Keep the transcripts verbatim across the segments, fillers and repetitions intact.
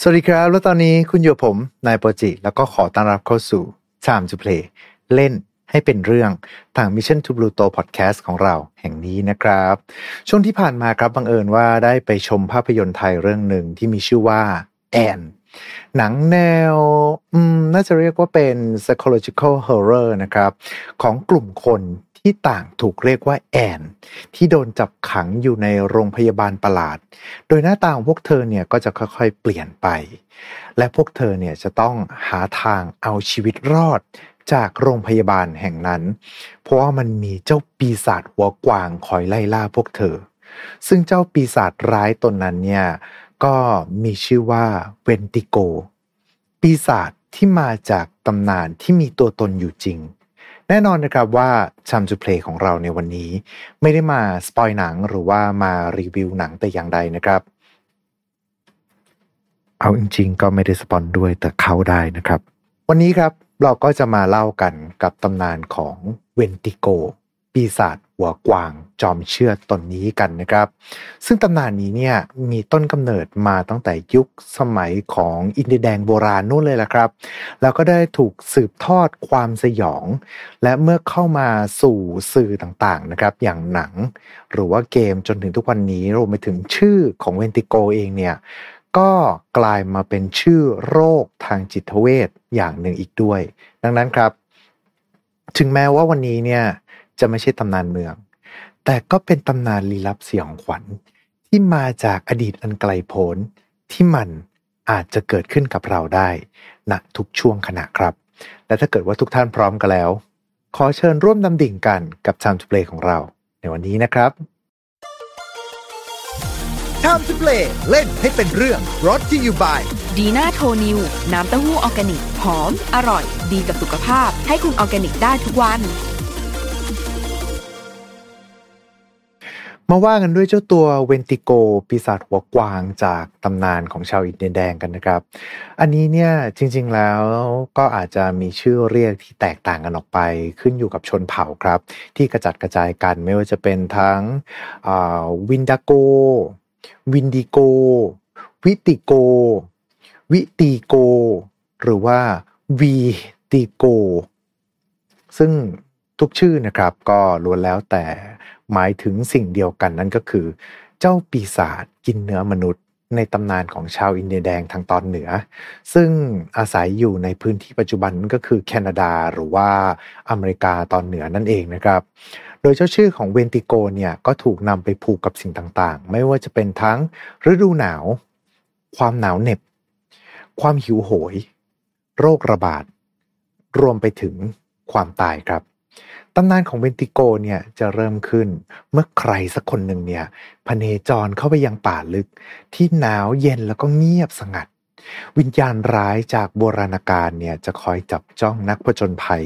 สวัสดีครับแล้วตอนนี้คุณอยู่ผมนายโปจิแล้วก็ขอต้อนรับเข้าสู่ Time to Play เล่นให้เป็นเรื่องทาง Mission to Pluto Podcast ของเราแห่งนี้นะครับช่วงที่ผ่านมาครับบังเอิญว่าได้ไปชมภาพยนตร์ไทยเรื่องหนึ่งที่มีชื่อว่าแอนหนังแนวอืมน่าจะเรียกว่าเป็น psychological horror นะครับของกลุ่มคนที่ต่างถูกเรียกว่าแอนที่โดนจับขังอยู่ในโรงพยาบาลประหลาดโดยหน้าตาของพวกเธอเนี่ยก็จะค่อยๆเปลี่ยนไปและพวกเธอเนี่ยจะต้องหาทางเอาชีวิตรอดจากโรงพยาบาลแห่งนั้นเพราะว่ามันมีเจ้าปีศาจหัวกวางคอยไล่ล่าพวกเธอซึ่งเจ้าปีศาจร้ายตนนั้นเนี่ยก็มีชื่อว่าเวนติโกปีศาจที่มาจากตำนานที่มีตัวตนอยู่จริงแน่นอนนะครับว่า Time to Play ของเราในวันนี้ไม่ได้มาสปอยหนังหรือว่ามารีวิวหนังแต่อย่างใดนะครับเอาจริงๆก็ไม่ได้สปอนด้วยแต่เข้าได้นะครับวันนี้ครับเราก็จะมาเล่ากันกับตำนานของเวนติโกปีศาจหัวกวางจอมเชือดตนนี้กันนะครับซึ่งตำนานนี้เนี่ยมีต้นกำเนิดมาตั้งแต่ยุคสมัยของอินเดียแดงโบราณนู่นเลยล่ะครับแล้วก็ได้ถูกสืบทอดความสยองและเมื่อเข้ามาสู่สื่อต่างๆนะครับอย่างหนังหรือว่าเกมจนถึงทุกวันนี้รวมไปถึงชื่อของเวนติโกเองเนี่ยก็กลายมาเป็นชื่อโรคทางจิตเวชอย่างหนึ่งอีกด้วยดังนั้นครับถึงแม้ว่าวันนี้เนี่ยจะไม่ใช่ตำนานเมืองแต่ก็เป็นตำนานลี้ลับสยองขวัญที่มาจากอดีตอันไกลโพ้นที่มันอาจจะเกิดขึ้นกับเราได้ณทุกช่วงขณะครับและถ้าเกิดว่าทุกท่านพร้อมกันแล้วขอเชิญร่วมดำดิ่งกันกับ Time to Play ของเราในวันนี้นะครับ Time to Play เล่นให้เป็นเรื่องรสที่อยู่บ่าย Dina Tonyu น้ำเต้าหู้ออร์แกนิกหอมอร่อยดีกับสุขภาพให้คุณออร์แกนิกได้ทุกวันมาว่ากันด้วยเจ้าตัวเวนติโกปีศาจหัวกวางจากตำนานของชาวอินเดียแดงกันนะครับอันนี้เนี่ยจริงๆแล้วก็อาจจะมีชื่อเรียกที่แตกต่างกันออกไปขึ้นอยู่กับชนเผ่าครับที่กระจัดกระจายกันไม่ว่าจะเป็นทั้งวินดาโกวินดิโกวิติโกวิติโกหรือว่าวีติโกซึ่งทุกชื่อนะครับก็ล้วนแล้วแต่หมายถึงสิ่งเดียวกันนั่นก็คือเจ้าปีศาจกินเนื้อมนุษย์ในตำนานของชาวอินเดียแดงทางตอนเหนือซึ่งอาศัยอยู่ในพื้นที่ปัจจุบันก็คือแคนาดาหรือว่าอเมริกาตอนเหนือนั่นเองนะครับโดยเจ้าชื่อของเวนติโกเนี่ยก็ถูกนำไปผูกกับสิ่งต่างๆไม่ว่าจะเป็นทั้งฤดูหนาวความหนาวเหน็บความหิวโหยโรคระบาดรวมไปถึงความตายครับตำนานของเวนติโกเนี่ยจะเริ่มขึ้นเมื่อใครสักคนหนึ่งเนี่ยพเนจรเข้าไปยังป่าลึกที่หนาวเย็นแล้วก็เงียบสงัดวิญญาณร้ายจากโบราณกาลเนี่ยจะคอยจับจ้องนักผจญภัย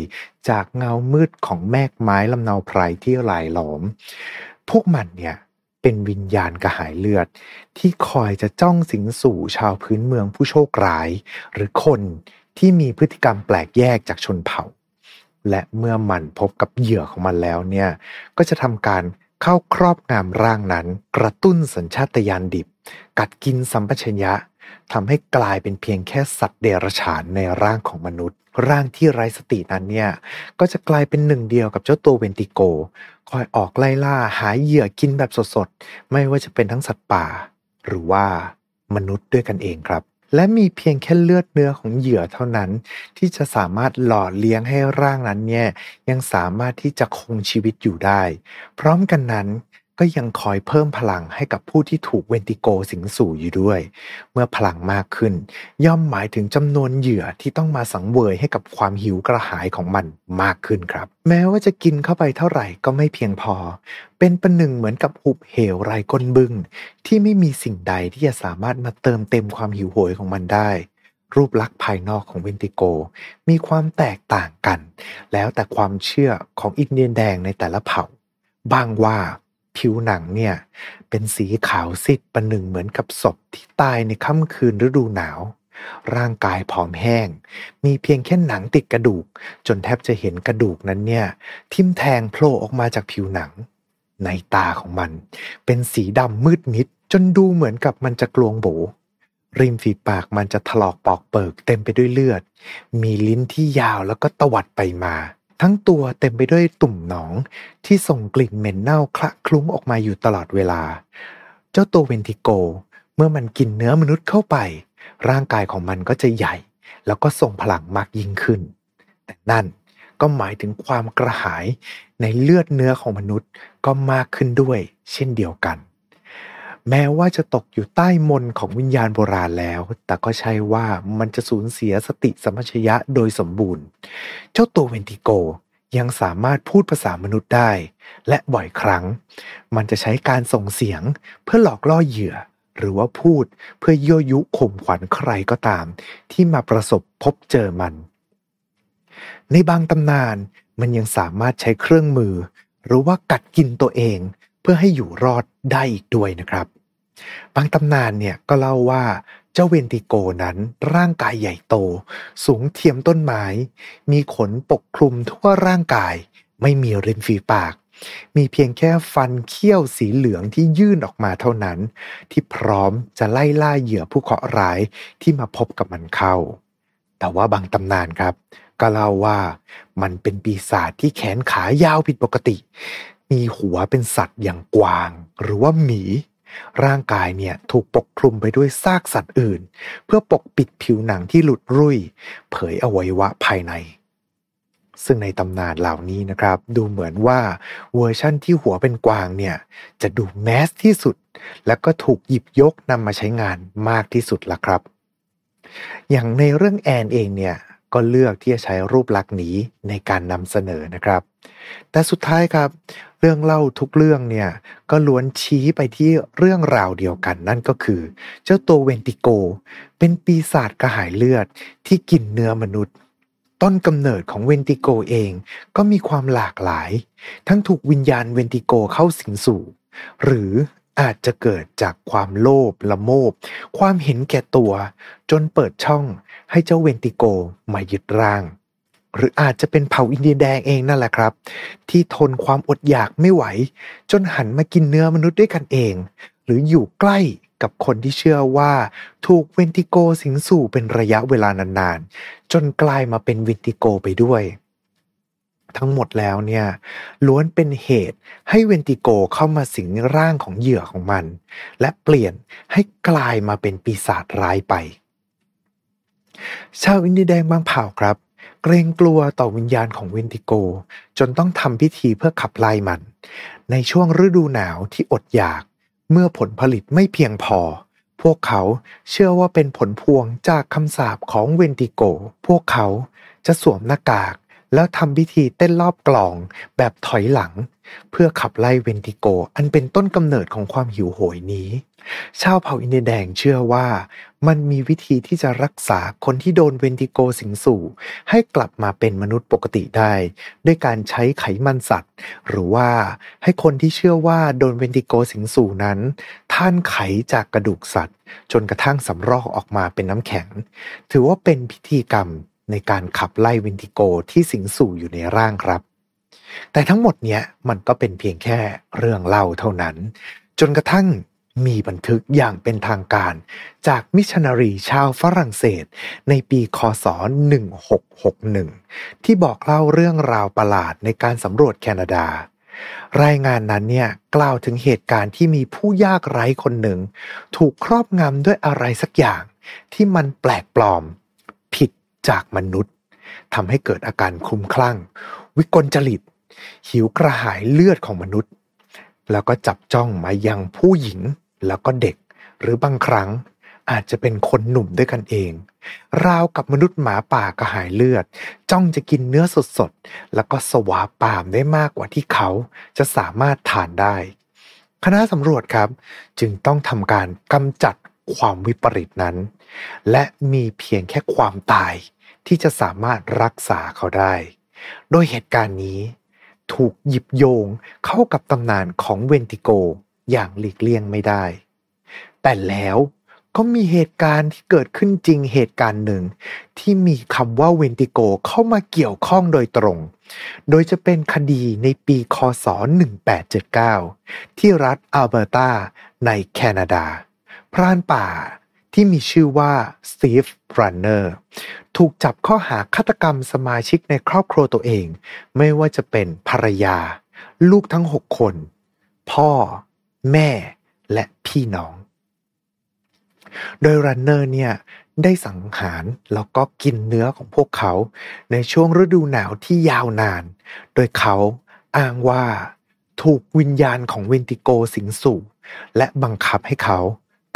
จากเงามืดของแมกไม้ลำเนาไพรที่รายล้อมพวกมันเนี่ยเป็นวิญญาณกระหายเลือดที่คอยจะจ้องสิงสู่ชาวพื้นเมืองผู้โชคร้ายหรือคนที่มีพฤติกรรมแปลกแยกจากชนเผ่าและเมื่อมันพบกับเหยื่อของมันแล้วเนี่ยก็จะทำการเข้าครอบงำร่างนั้นกระตุ้นสัญชาตญาณดิบกัดกินสัมปชัญญะทำให้กลายเป็นเพียงแค่สัตว์เดรัจฉานในร่างของมนุษย์ร่างที่ไร้สตินั้นเนี่ยก็จะกลายเป็นหนึ่งเดียวกับเจ้าตัวเวนติโกคอยออกไล่ล่าหาเหยื่อกินแบบสดๆไม่ว่าจะเป็นทั้งสัตว์ป่าหรือว่ามนุษย์ด้วยกันเองครับและมีเพียงแค่เลือดเนื้อของเหยื่อเท่านั้นที่จะสามารถหล่อเลี้ยงให้ร่างนั้นเนี่ยยังสามารถที่จะคงชีวิตอยู่ได้พร้อมกันนั้นก็ยังคอยเพิ่มพลังให้กับผู้ที่ถูกเวนติโกสิงสู่อยู่ด้วยเมื่อพลังมากขึ้นย่อมหมายถึงจำนวนเหยื่อที่ต้องมาสังเวยให้กับความหิวกระหายของมันมากขึ้นครับแม้ว่าจะกินเข้าไปเท่าไหร่ก็ไม่เพียงพอเป็นประหนึ่งเหมือนกับหุบเหวไร้ก้นบึ้งที่ไม่มีสิ่งใดที่จะสามารถมาเติมเต็มความหิวโหยของมันได้รูปลักษณ์ภายนอกของเวนติโกมีความแตกต่างกันแล้วแต่ความเชื่อของอินเดียนแดงในแต่ละเผ่าบางว่าผิวหนังเนี่ยเป็นสีขาวซีดประหนึ่งเหมือนกับศพที่ตายในค่ำคืนฤดูหนาวร่างกายผอมแห้งมีเพียงแค่หนังติดกระดูกจนแทบจะเห็นกระดูกนั้นเนี่ยทิ่มแทงโผล่ออกมาจากผิวหนังในตาของมันเป็นสีดำมืดมิดจนดูเหมือนกับมันจะกลวงโบ ริมฝีปากมันจะถลอกปอกเปิกเต็มไปด้วยเลือดมีลิ้นที่ยาวแล้วก็ตวัดไปมาทั้งตัวเต็มไปด้วยตุ่มหนองที่ส่งกลิ่นเหม็นเน่าคละคลุ้งออกมาอยู่ตลอดเวลาเจ้าตัวเวนทิโกเมื่อมันกินเนื้อมนุษย์เข้าไปร่างกายของมันก็จะใหญ่แล้วก็ทรงพลังมากยิ่งขึ้นแต่นั่นก็หมายถึงความกระหายในเลือดเนื้อของมนุษย์ก็มากขึ้นด้วยเช่นเดียวกันแม้ว่าจะตกอยู่ใต้มนต์ของวิญญาณโบราณแล้วแต่ก็ใช่ว่ามันจะสูญเสียสติสัมปชัญญะโดยสมบูรณ์เจ้าตัวเวนติโกยังสามารถพูดภาษามนุษย์ได้และบ่อยครั้งมันจะใช้การส่งเสียงเพื่อหลอกล่อเหยื่อหรือว่าพูดเพื่อยั่วยุข่มขวัญใครก็ตามที่มาประสบพบเจอมันในบางตำนานมันยังสามารถใช้เครื่องมือหรือว่ากัดกินตัวเองเพื่อให้อยู่รอดได้อีกด้วยนะครับบางตำนานเนี่ยก็เล่าว่าเจ้าเวนติโกนั้นร่างกายใหญ่โตสูงเทียมต้นไม้มีขนปกคลุมทั่วร่างกายไม่มีริมฝีปากมีเพียงแค่ฟันเขี้ยวสีเหลืองที่ยื่นออกมาเท่านั้นที่พร้อมจะไล่ล่าเหยื่อผู้เคราะห์ร้ายที่มาพบกับมันเข้าแต่ว่าบางตำนานครับก็เล่าว่ามันเป็นปีศาจที่แขนขายาวผิดปกติมีหัวเป็นสัตว์อย่างกวางหรือว่าหมีร่างกายเนี่ยถูกปกคลุมไปด้วยซากสัตว์อื่นเพื่อปกปิดผิวหนังที่หลุดรุ่ยเผยอวัยวะภายในซึ่งในตำนานเหล่านี้นะครับดูเหมือนว่าเวอร์ชั่นที่หัวเป็นกวางเนี่ยจะดูแมสที่สุดแล้วก็ถูกหยิบยกนำมาใช้งานมากที่สุดละครับอย่างในเรื่องแอนเองเนี่ยก็เลือกที่จะใช้รูปลักษณ์นี้ในการนำเสนอนะครับแต่สุดท้ายครับเรื่องเล่าทุกเรื่องเนี่ยก็ล้วนชี้ไปที่เรื่องราวเดียวกันนั่นก็คือเจ้าตัวเวนติโกเป็นปีศาจกระหายเลือดที่กินเนื้อมนุษย์ต้นกำเนิดของเวนติโกเองก็มีความหลากหลายทั้งถูกวิญญาณเวนติโกเข้าสิงสู่หรืออาจจะเกิดจากความโลภละโมบความเห็นแก่ตัวจนเปิดช่องให้เจ้าเวนติโกมายึดร่างหรืออาจจะเป็นเผ่าอินเดียแดงเองนั่นแหละครับที่ทนความอดอยากไม่ไหวจนหันมากินเนื้อมนุษย์ด้วยกันเองหรืออยู่ใกล้กับคนที่เชื่อว่าถูกเวนติโกสิงสู่เป็นระยะเวลานานๆจนกลายมาเป็นเวนติโกไปด้วยทั้งหมดแล้วเนี่ยล้วนเป็นเหตุให้เวนติโกเข้ามาสิงร่างของเหยื่อของมันและเปลี่ยนให้กลายมาเป็นปีศาจร้ายไปชาวอินเดียแดงบางเผ่าครับเกรงกลัวต่อวิญญาณของเวนติโกจนต้องทำพิธีเพื่อขับไล่มันในช่วงฤดูหนาวที่อดอยากเมื่อผลผลิตไม่เพียงพอพวกเขาเชื่อว่าเป็นผลพวงจากคำสาปของเวนติโกพวกเขาจะสวมหน้ากากแล้วทำพิธีเต้นรอบกลองแบบถอยหลังเพื่อขับไล่เวนติโกอันเป็นต้นกำเนิดของความหิวโหยนี้ชาวเผ่าอินเดียแดงเชื่อว่ามันมีวิธีที่จะรักษาคนที่โดนเวนติโกสิงสู่ให้กลับมาเป็นมนุษย์ปกติได้ด้วยการใช้ไขมันสัตว์หรือว่าให้คนที่เชื่อว่าโดนเวนติโกสิงสู่นั้นทานไขจากกระดูกสัตว์จนกระทั่งสำรอกออกมาเป็นน้ำแข็งถือว่าเป็นพิธีกรรมในการขับไล่เวนติโกที่สิงสู่อยู่ในร่างครับแต่ทั้งหมดเนี้ยมันก็เป็นเพียงแค่เรื่องเล่าเท่านั้นจนกระทั่งมีบันทึกอย่างเป็นทางการจากมิชชันนารีชาวฝรั่งเศสในปีค.ศ.หนึ่งหกหกหนึ่งที่บอกเล่าเรื่องราวประหลาดในการสำรวจแคนาดารายงานนั้นเนี่ยกล่าวถึงเหตุการณ์ที่มีผู้ยากไร้คนหนึ่งถูกครอบงำด้วยอะไรสักอย่างที่มันแปลกปลอมผิดจากมนุษย์ทำให้เกิดอาการคลุ้มคลั่งวิกลจริตหิวกระหายเลือดของมนุษย์แล้วก็จับจ้องมายังผู้หญิงแล้วก็เด็กหรือบางครั้งอาจจะเป็นคนหนุ่มด้วยกันเองราวกับมนุษย์หมาป่ากระหายเลือดจ้องจะกินเนื้อสดๆแล้วก็สวาปามได้มากกว่าที่เขาจะสามารถทานได้คณะสำรวจครับจึงต้องทำการกำจัดความวิปริตนั้นและมีเพียงแค่ความตายที่จะสามารถรักษาเขาได้โดยเหตุการณ์นี้ถูกหยิบโยงเข้ากับตำนานของเวนติโกอย่างหลีกเลี่ยงไม่ได้แต่แล้วก็มีเหตุการณ์ที่เกิดขึ้นจริงเหตุการณ์หนึ่งที่มีคำว่าเวนติโกเข้ามาเกี่ยวข้องโดยตรงโดยจะเป็นคดีในปีค.ศ.หนึ่งแปดเจ็ดเก้าที่รัฐอัลเบอร์ตาในแคนาดาพรานป่า ที่มีชื่อว่า Steve Runner ถูกจับข้อหาฆาตกรรมสมาชิกในครอบครัวตัวเองไม่ว่าจะเป็นภรรยาลูกทั้งหกคนพ่อแม่และพี่น้องโดย Runner เนี่ยได้สังหารแล้วก็กินเนื้อของพวกเขาในช่วงฤดูหนาวที่ยาวนานโดยเขาอ้างว่าถูกวิญญาณของเวนติโกสิงสู่และบังคับให้เขา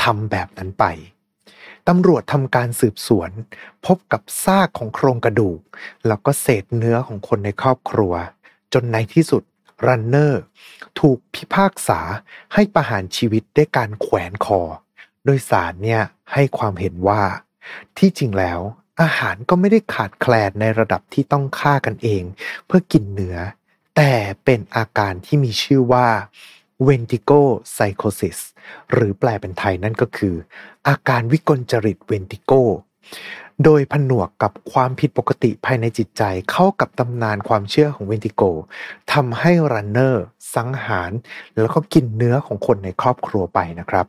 ทำแบบนั้นไปตำรวจทำการสืบสวนพบกับซากของโครงกระดูกแล้วก็เศษเนื้อของคนในครอบครัวจนในที่สุดรันเนอร์ถูกพิพากษาให้ประหารชีวิตด้วยการแขวนคอโดยศาลเนี่ยให้ความเห็นว่าที่จริงแล้วอาหารก็ไม่ได้ขาดแคลนในระดับที่ต้องฆ่ากันเองเพื่อกินเนื้อแต่เป็นอาการที่มีชื่อว่า Wendigo psychosis หรือแปลเป็นไทยนั่นก็คืออาการวิกลจริต Wendigo โดยผนวกกับความผิดปกติภายในจิตใจเข้ากับตำนานความเชื่อของ Wendigo ทำให้ Runner สังหารแล้วก็กินเนื้อของคนในครอบครัวไปนะครับ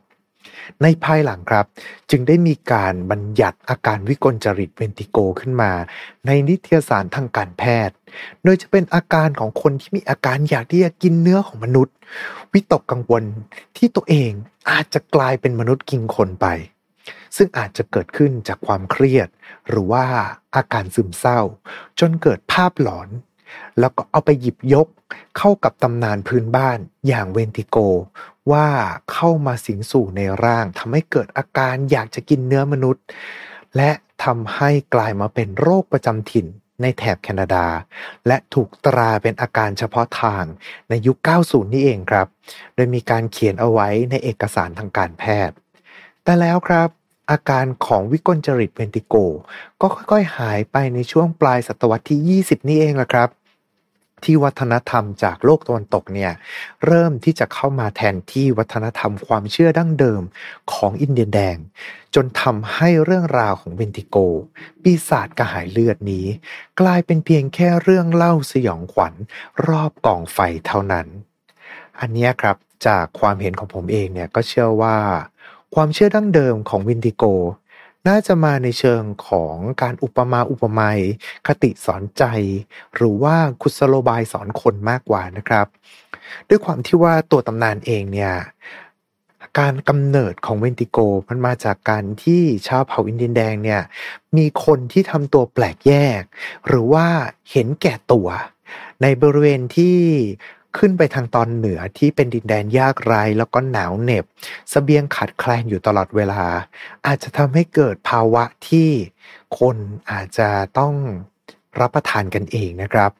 ในภายหลังครับจึงได้มีการบัญญัติอาการวิกลจริตเวนติโกขึ้นมาในนิตยสารทางการแพทย์โดยจะเป็นอาการของคนที่มีอาการอยากที่จะกินเนื้อของมนุษย์วิตกกังวลที่ตัวเองอาจจะกลายเป็นมนุษย์กินคนไปซึ่งอาจจะเกิดขึ้นจากความเครียดหรือว่าอาการซึมเศร้าจนเกิดภาพหลอนแล้วก็เอาไปหยิบยกเข้ากับตำนานพื้นบ้านอย่างเวนติโกว่าเข้ามาสิงสู่ในร่างทำให้เกิดอาการอยากจะกินเนื้อมนุษย์และทำให้กลายมาเป็นโรคประจำถิ่นในแถบแคนาดาและถูกตราเป็นอาการเฉพาะทางในยุคเก้าสิบนี่เองครับโดยมีการเขียนเอาไว้ในเอกสารทางการแพทย์แต่แล้วครับอาการของวิกลจริตเวนติโกก็ค่อยๆหายไปในช่วงปลายศตวรรษที่ยี่สิบนี่เองล่ะครับที่วัฒนธรรมจากโลกตะวันตกเนี่ยเริ่มที่จะเข้ามาแทนที่วัฒนธรรมความเชื่อดั้งเดิมของอินเดียนแดงจนทำให้เรื่องราวของเวนติโกปีศาจกระหายเลือดนี้กลายเป็นเพียงแค่เรื่องเล่าสยองขวัญรอบกองไฟเท่านั้นอันนี้ครับจากความเห็นของผมเองเนี่ยก็เชื่อว่าความเชื่อดั้งเดิมของเวนติโกน่าจะมาในเชิงของการอุปมาอุปไมยคติสอนใจหรือว่ากุศโลบายสอนคนมากกว่านะครับด้วยความที่ว่าตัวตำนานเองเนี่ยการกำเนิดของเวนติโกมันมาจากการที่ชาวเผ่าอินเดียนแดงเนี่ยมีคนที่ทำตัวแปลกแยกหรือว่าเห็นแก่ตัวในบริเวณที่ขึ้นไปทางตอนเหนือที่เป็นดินแดนยากไร้แล้วก็หนาวเหน็บเสบียงขาดแคลนอยู่ตลอดเวลาอาจจะทำให้เกิดภาวะที่คนอาจจะต้องรับประทานกันเองนะครับ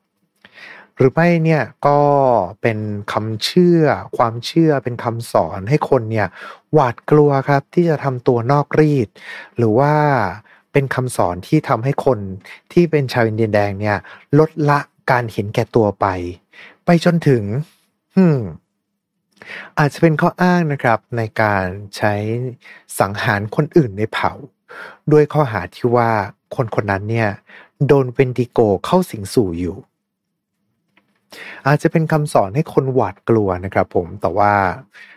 หรือไม่เนี่ยก็เป็นคำเชื่อความเชื่อเป็นคำสอนให้คนเนี่ยหวาดกลัวครับที่จะทำตัวนอกรีดหรือว่าเป็นคำสอนที่ทำให้คนที่เป็นชาวอินเดียนแดงเนี่ยลดละการเห็นแก่ตัวไปไปจนถึงอาจจะเป็นข้ออ้างนะครับในการใช้สังหารคนอื่นในเผ่าด้วยข้อหาที่ว่าคนคนนั้นเนี่ยโดนเวนติโกเข้าสิงสู่อยู่อาจจะเป็นคำสอนให้คนหวาดกลัวนะครับผมแต่ว่า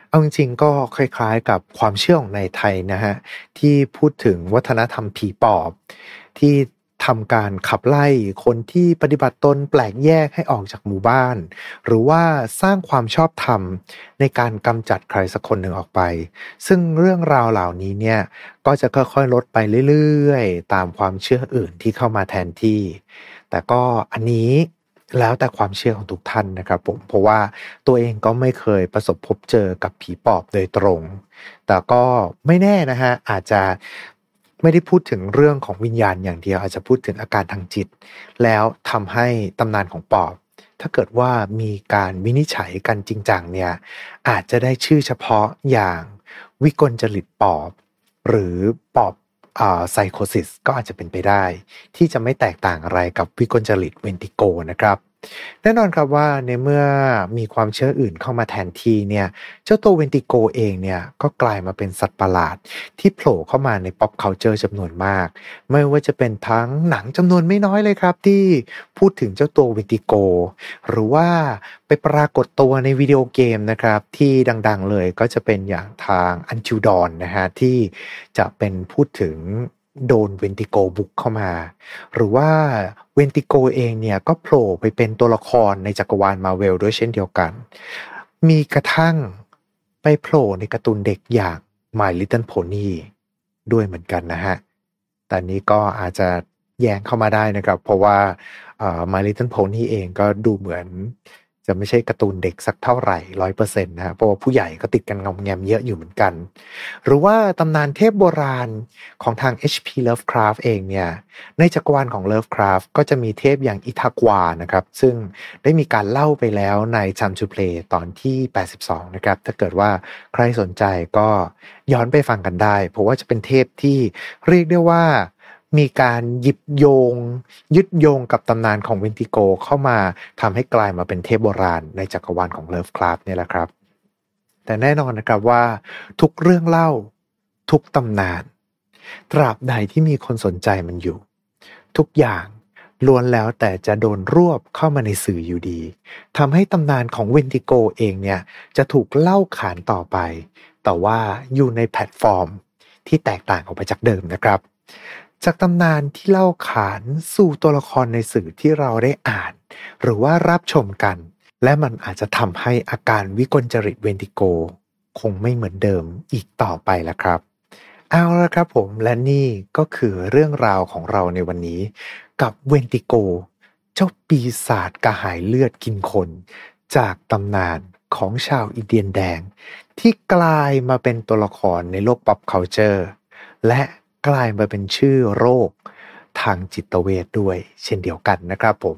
เอาจริงๆก็คล้ายๆกับความเชื่อของในไทยนะฮะที่พูดถึงวัฒนธรรมผีปอบที่ทำการขับไล่คนที่ปฏิบัติตนแปลกแยกให้ออกจากหมู่บ้านหรือว่าสร้างความชอบธรรมในการกำจัดใครสักคนหนึ่งออกไปซึ่งเรื่องราวเหล่านี้เนี่ยก็จะค่อยๆลดไปเรื่อยๆตามความเชื่ออื่นที่เข้ามาแทนที่แต่ก็อันนี้แล้วแต่ความเชื่อของทุกท่านนะครับผมเพราะว่าตัวเองก็ไม่เคยประสบพบเจอกับผีปอบโดยตรงแต่ก็ไม่แน่นะฮะอาจจะไม่ได้พูดถึงเรื่องของวิญญาณอย่างเดียวอาจจะพูดถึงอาการทางจิตแล้วทำให้ตำนานของปอบถ้าเกิดว่ามีการวินิจฉัยกันจริงจังเนี่ยอาจจะได้ชื่อเฉพาะอย่างวิกลจริตปอบหรือปอบอ่าไซโคซิสก็อาจจะเป็นไปได้ที่จะไม่แตกต่างอะไรกับวิกลจริตเวนติโกนะครับ แน่นอนครับว่าในเมื่อมีความเชื่ออื่นเข้ามาแทนที่เนี่ยเจ้าตัวเวนติโกเองเนี่ยก็กลายมาเป็นสัตว์ประหลาดที่โผล่เข้ามาใน pop culture จำนวนมากไม่ว่าจะเป็นทั้งหนังจำนวนไม่น้อยเลยครับที่พูดถึงเจ้าตัวเวนติโกหรือว่าไปปรากฏตัวในวิดีโอเกมนะครับที่ดังๆเลยก็จะเป็นอย่างทางอันจูดอนนะฮะที่จะเป็นพูดถึงโดนเวนติโกบุกเข้ามาหรือว่าเวนติโกเองเนี่ยก็โผล่ไปเป็นตัวละครในจักรวาลมาเวลด้วยเช่นเดียวกันมีกระทั่งไปโผล่ในการ์ตูนเด็กอย่าง My Little Pony ด้วยเหมือนกันนะฮะแต่นี้ก็อาจจะแย้งเข้ามาได้นะครับเพราะว่า My Little Pony เองก็ดูเหมือนจะไม่ใช่การ์ตูนเด็กสักเท่าไหร่ ร้อยเปอร์เซ็นต์ นะฮะเพราะว่าผู้ใหญ่ก็ติดกันงอมแงมเยอะอยู่เหมือนกันหรือว่าตำนานเทพโบราณของทาง เอช พี Lovecraft เองเนี่ยในจักรวาลของ Lovecraft ก็จะมีเทพอย่างอิทากวานะครับซึ่งได้มีการเล่าไปแล้วใน Time to Play ตอนที่แปดสิบสองนะครับถ้าเกิดว่าใครสนใจก็ย้อนไปฟังกันได้เพราะว่าจะเป็นเทพที่เรียกได้ว่ามีการหยิบโยงยึดโยงกับตำนานของเวนติโกเข้ามาทำให้กลายมาเป็นเทพโบราณในจักรวาลของเลิฟคราฟต์นี่แหละครับแต่แน่นอนนะครับว่าทุกเรื่องเล่าทุกตำนานตราบใดที่มีคนสนใจมันอยู่ทุกอย่างล้วนแล้วแต่จะโดนรวบเข้ามาในสื่ออยู่ดีทำให้ตำนานของเวนติโกเองเนี่ยจะถูกเล่าขานต่อไปแต่ว่าอยู่ในแพลตฟอร์มที่แตกต่างออกไปจากเดิมนะครับจากตำนานที่เล่าขานสู่ตัวละครในสื่อที่เราได้อ่านหรือว่ารับชมกันและมันอาจจะทำให้อาการวิกลจริตเวนติโกคงไม่เหมือนเดิมอีกต่อไปละครับเอาละครับผมและนี่ก็คือเรื่องราวของเราในวันนี้กับเวนติโกเจ้าปีศาจกระหายเลือดกินคนจากตำนานของชาวอินเดียนแดงที่กลายมาเป็นตัวละครในโลก pop culture และกลายมาเป็นชื่อโรคทางจิตเวชด้วยเช่นเดียวกันนะครับผม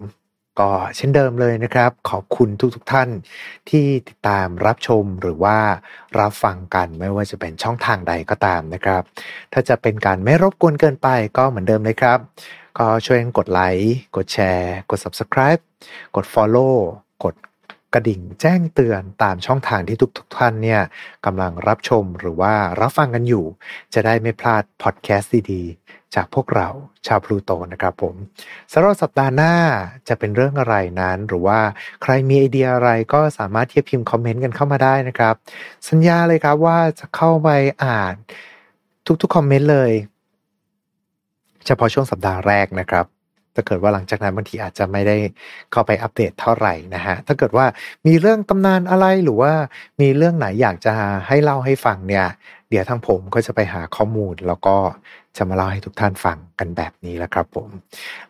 ก็เช่นเดิมเลยนะครับขอบคุณทุกๆท่านที่ติดตามรับชมหรือว่ารับฟังกันไม่ว่าจะเป็นช่องทางใดก็ตามนะครับถ้าจะเป็นการไม่รบกวนเกินไปก็เหมือนเดิมเลยครับก็ช่วยกันกดไลค์กดแชร์กด Subscribe กด Follow กดกระดิ่งแจ้งเตือนตามช่องทางที่ทุกๆท่านเนี่ยกำลังรับชมหรือว่ารับฟังกันอยู่จะได้ไม่พลาดพอดแคสต์ดีๆจากพวกเราชาวพลูโตนะครับผมสำหรับสัปดาห์หน้าจะเป็นเรื่องอะไรนั้นหรือว่าใครมีไอเดียอะไรก็สามารถที่จะพิมพ์คอมเมนต์กันเข้ามาได้นะครับสัญญาเลยครับว่าจะเข้าไปอ่านทุกๆคอมเมนต์เลยเฉพาะช่วงสัปดาห์แรกนะครับถ้าเกิดว่าหลังจากนั้นบางทีอาจจะไม่ได้เข้าไปอัปเดตเท่าไหร่นะฮะถ้าเกิดว่ามีเรื่องตำนานอะไรหรือว่ามีเรื่องไหนอยากจะให้เล่าให้ฟังเนี่ยเดี๋ยวทางผมก็จะไปหาข้อมูลแล้วก็จะมาเล่าให้ทุกท่านฟังกันแบบนี้แล้วครับผม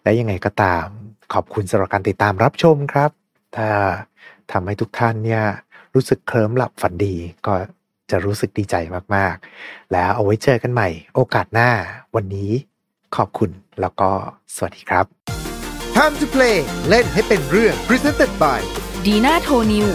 และยังไงก็ตามขอบคุณสำหรับการติดตามรับชมครับถ้าทำให้ทุกท่านเนี่ยรู้สึกเคลิ้มหลับฝันดีก็จะรู้สึกดีใจมากๆแล้วเอาไว้เจอกันใหม่โอกาสหน้าวันนี้ขอบคุณแล้วก็สวัสดีครับTime to Play เล่นให้เป็นเรื่อง Presented by Dina Tonyu